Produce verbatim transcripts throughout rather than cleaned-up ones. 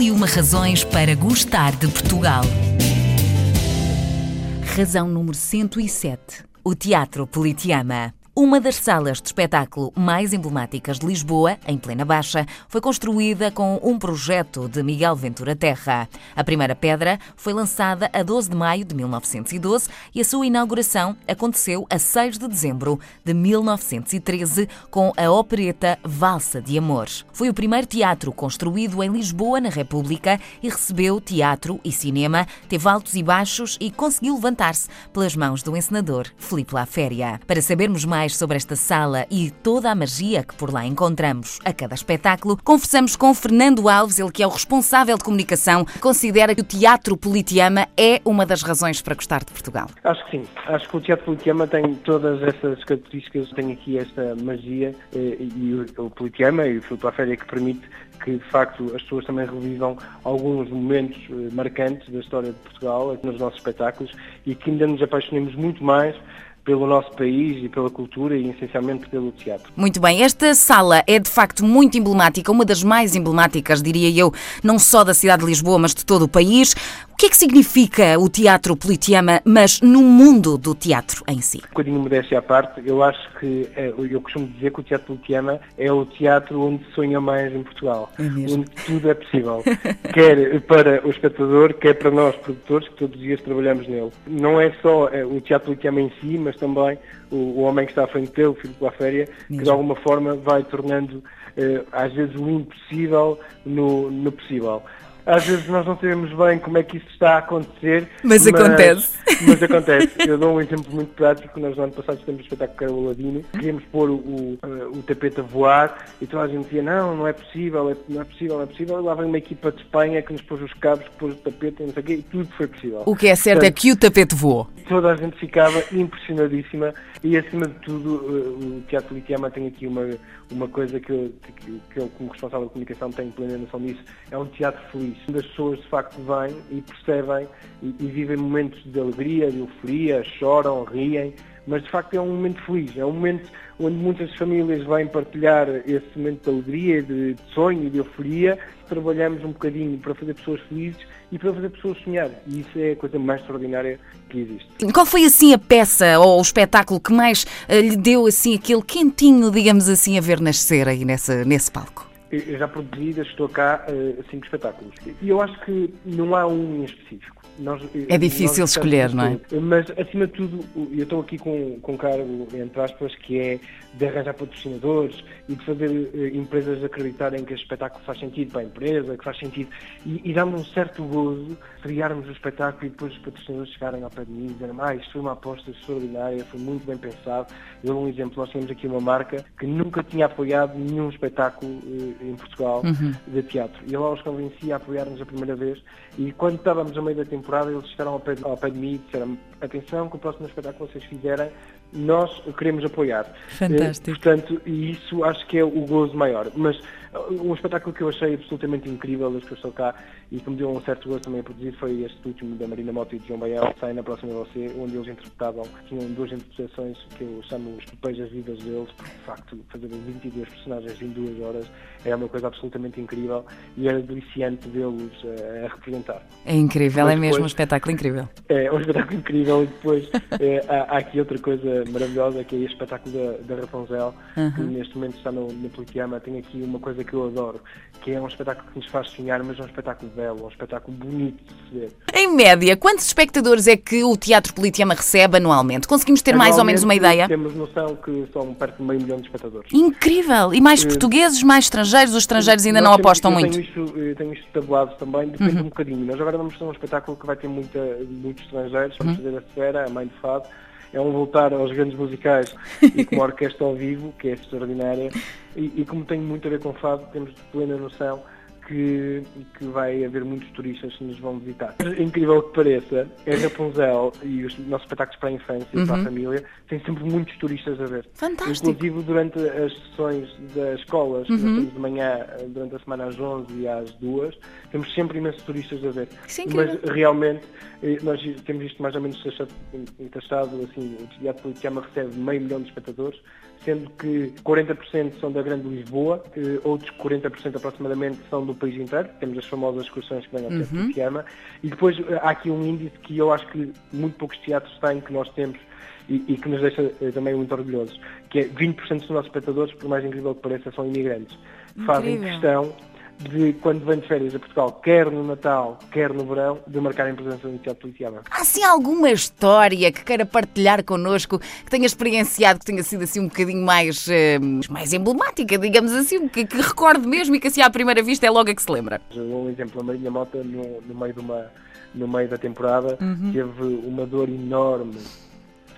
Mil e uma razões para gostar de Portugal. Razão número cento e sete. O Teatro Politeama. Uma das salas de espetáculo mais emblemáticas de Lisboa, em plena Baixa, foi construída com um projeto de Miguel Ventura Terra. A primeira pedra foi lançada a doze de maio de mil novecentos e doze e a sua inauguração aconteceu a seis de dezembro de mil novecentos e treze com a opereta Valsa de Amor. Foi o primeiro teatro construído em Lisboa, na República, e recebeu teatro e cinema, teve altos e baixos e conseguiu levantar-se pelas mãos do encenador Filipe La Féria. Para sabermos mais sobre esta sala e toda a magia que por lá encontramos a cada espetáculo, conversamos com Fernando Alves, ele que é o responsável de comunicação, considera que o Teatro Politeama é uma das razões para gostar de Portugal. Acho que sim, acho que o Teatro Politeama tem todas essas características, tem aqui esta magia e o Politeama e o Filipe La Féria que permite que de facto as pessoas também revisam alguns momentos marcantes da história de Portugal nos nossos espetáculos e que ainda nos apaixonemos muito mais pelo nosso país e pela cultura e, essencialmente, pelo teatro. Muito bem, esta sala é, de facto, muito emblemática, uma das mais emblemáticas, diria eu, não só da cidade de Lisboa, mas de todo o país. O que é que significa o Teatro Politeama, mas no mundo do teatro em si? Um bocadinho modéstia à parte, eu acho que, eu costumo dizer que o Teatro Politeama é o teatro onde se sonha mais em Portugal, é onde tudo é possível, quer para o espectador, quer para nós, produtores, que todos os dias trabalhamos nele. Não é só o Teatro Politeama em si, mas mas também o, o homem que está à frente dele, o Filipe La Féria, que de alguma forma vai tornando, eh, às vezes, o impossível no, no possível. Às vezes nós não sabemos bem como é que isso está a acontecer. Mas, mas acontece. Mas acontece. Eu dou um exemplo muito prático. Nós no ano passado temos um espetáculo que era o Ladino. Queríamos pôr o, o, o tapete a voar e toda a gente dizia, não, não é possível, não é possível, não é possível. E lá vem uma equipa de Espanha que nos pôs os cabos, que pôs o tapete, não sei o quê, e tudo foi possível. O que é certo então, é que o tapete voou. Toda a gente ficava impressionadíssima e, acima de tudo, o Teatro Politeama tem aqui uma, uma coisa que eu, que, que eu, como responsável da comunicação, tenho plena noção disso. É um teatro feliz. Onde as pessoas de facto vêm e percebem e, e vivem momentos de alegria, de euforia, choram, riem, mas de facto é um momento feliz, é um momento onde muitas famílias vêm partilhar esse momento de alegria, de, de sonho e de euforia. Trabalhamos um bocadinho para fazer pessoas felizes e para fazer pessoas sonhar, e isso é a coisa mais extraordinária que existe. Qual foi assim a peça ou o espetáculo que mais uh, lhe deu assim aquele quentinho, digamos assim, a ver nascer aí nessa, nesse palco? Eu já produzi, estou cá, uh, cinco espetáculos. E eu acho que não há um em específico. Nós, é difícil nós escolher, não é? Mas, acima de tudo, eu estou aqui com, com um cargo, entre aspas, que é de arranjar patrocinadores e de fazer uh, empresas acreditarem que o espetáculo faz sentido para a empresa, que faz sentido. E, e dá-me um certo gozo criarmos o espetáculo e depois os patrocinadores chegarem ao pé de mim e dizerem, ah, isto foi uma aposta extraordinária, foi muito bem pensado. Eu dou um exemplo, nós temos aqui uma marca que nunca tinha apoiado nenhum espetáculo uh, em Portugal, uhum, de teatro. E lá os convenci a apoiar-nos a primeira vez e quando estávamos a meio da temporada eles chegaram ao pé, ao pé de mim e disseram atenção que o próximo espetáculo que vocês fizerem nós queremos apoiar. Fantástico. Eh, portanto, e isso acho que é o gozo maior. Mas um espetáculo que eu achei absolutamente incrível, as que eu estou cá e que me deu um certo gozo também a produzir, foi este último da Marina Mota e de João Baiel, que sai na próxima de você, onde eles interpretavam, tinham duas interpretações que eu chamo os Pepejas Vivas deles, porque de facto fazerem vinte e duas personagens em duas horas é uma coisa absolutamente incrível e era deliciante vê-los a, a representar. É incrível, mas é depois, mesmo um espetáculo incrível. É um espetáculo incrível e depois é, há, há aqui outra coisa maravilhosa que é este espetáculo da, da Rapunzel, uhum, que neste momento está no, no Politeama. Tem aqui uma coisa que eu adoro, que é um espetáculo que nos faz sonhar, mas é um espetáculo belo, é um espetáculo bonito de se ver. Em média, quantos espectadores é que o Teatro Politeama recebe anualmente? Conseguimos ter anualmente, mais ou menos uma ideia? Temos noção que são perto de meio milhão de espectadores. Incrível! E mais portugueses, mais estrangeiros? Os estrangeiros ainda nós não temos, apostam eu muito? Tenho isto, eu tenho isto tabulado também, depende, uhum, um bocadinho. Nós agora vamos ter um espetáculo que vai ter muita, muitos estrangeiros, vamos, uhum, fazer a Sfera, a Mãe de Fado. É um voltar aos grandes musicais e com a orquestra ao vivo, que é extraordinária, e, e como tem muito a ver com o fado, temos plena noção que, que vai haver muitos turistas que nos vão visitar. É incrível que pareça, é Rapunzel e os nossos espetáculos para a infância e, uhum, para a família têm sempre muitos turistas a ver. Fantástico! Inclusive durante as sessões das escolas, uhum, que nós temos de manhã, durante a semana às onze e às duas, temos sempre imensos turistas a ver. Isso é incrível. Mas realmente nós temos isto mais ou menos taxado, assim, o Teatro Politeama recebe meio milhão de espectadores, sendo que quarenta por cento são da Grande Lisboa, outros quarenta por cento aproximadamente são do país inteiro, temos as famosas excursões que vêm ao Teatro de Fiamma, e depois há aqui um índice que eu acho que muito poucos teatros têm, que nós temos, E, e que nos deixa também muito orgulhosos, que é vinte por cento dos nossos espectadores, por mais incrível que pareça, são imigrantes. Incrível. Fazem questão de, quando vêm de férias a Portugal, quer no Natal, quer no verão, de marcarem presença no Teatro de Fiamma. Há assim alguma história que queira partilhar connosco, que tenha experienciado, que tenha sido assim um bocadinho mais, mais emblemática, digamos assim, que, que recorde mesmo e que assim à primeira vista é logo a que se lembra? Um exemplo, a Maria Mota, no, no, meio, de uma, no meio da temporada, uhum. teve uma dor enorme,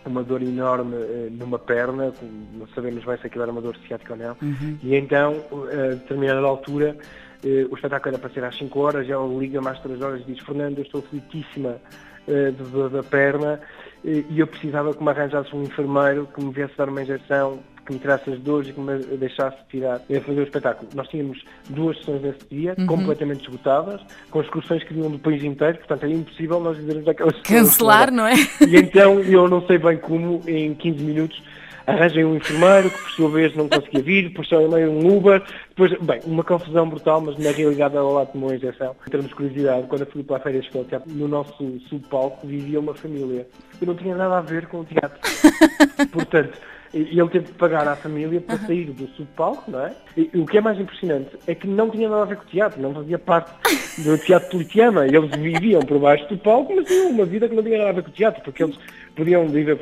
uma dor enorme uh, numa perna, não sabemos bem se aquilo era uma dor ciática ou não, uhum. e então, a determinada altura, uh, o espetáculo era para ser às cinco horas, ela liga mais três horas e diz: Fernando, eu estou aflitíssima uh, da, da perna uh, e eu precisava que me arranjasse um enfermeiro que me viesse dar uma injeção, que me tirasse as dores e que me deixasse tirar, fazer o espetáculo. Nós tínhamos duas sessões nesse dia, uhum. completamente esgotadas, com excursões que vinham do país inteiro, portanto era impossível nós dizermos aquelas pessoas. Cancelar, não é? E então, eu não sei bem como, em quinze minutos, arranjem um enfermeiro que, por sua vez, não conseguia vir, depois só meio um Uber, depois, bem, uma confusão brutal, mas na realidade ela lá tomou a injeção. Em termos de curiosidade, quando a Filipe La Féria chegou ao teatro, no nosso subpalco vivia uma família. Eu não tinha nada a ver com o teatro. Portanto, e ele teve de pagar à família para uhum. sair do subpalco, não é? E o que é mais impressionante é que não tinha nada a ver com o teatro, não fazia parte do Teatro de Fiamma. Eles viviam por baixo do palco, mas tinham uma vida que não tinha nada a ver com o teatro, porque eles podiam viver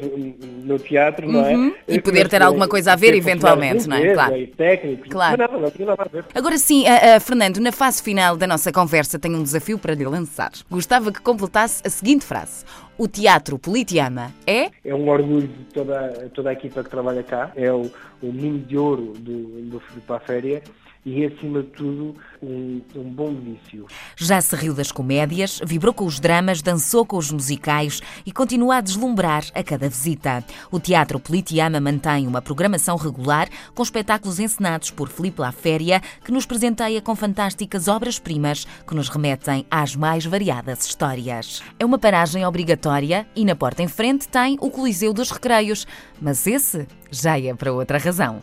no teatro, uhum. não é? E poder mas, ter alguma coisa a ver, eventualmente, não é? Claro. E técnicos, claro. Mas nada, não tinha nada a ver. Agora sim, uh, uh, Fernando, na fase final da nossa conversa tenho um desafio para lhe lançar. Gostava que completasse a seguinte frase: o Teatro Politeama é... É um orgulho de toda, toda a equipa que trabalha cá, é o, o ninho de ouro do, do Filipe La Féria e, acima de tudo, um, um bom vício. Já se riu das comédias, vibrou com os dramas, dançou com os musicais e continua a deslumbrar a cada visita. O Teatro Politeama mantém uma programação regular com espetáculos encenados por Filipe La Féria, que nos presenteia com fantásticas obras-primas que nos remetem às mais variadas histórias. É uma paragem obrigatória e na porta em frente tem o Coliseu dos Recreios, mas esse já é para outra razão.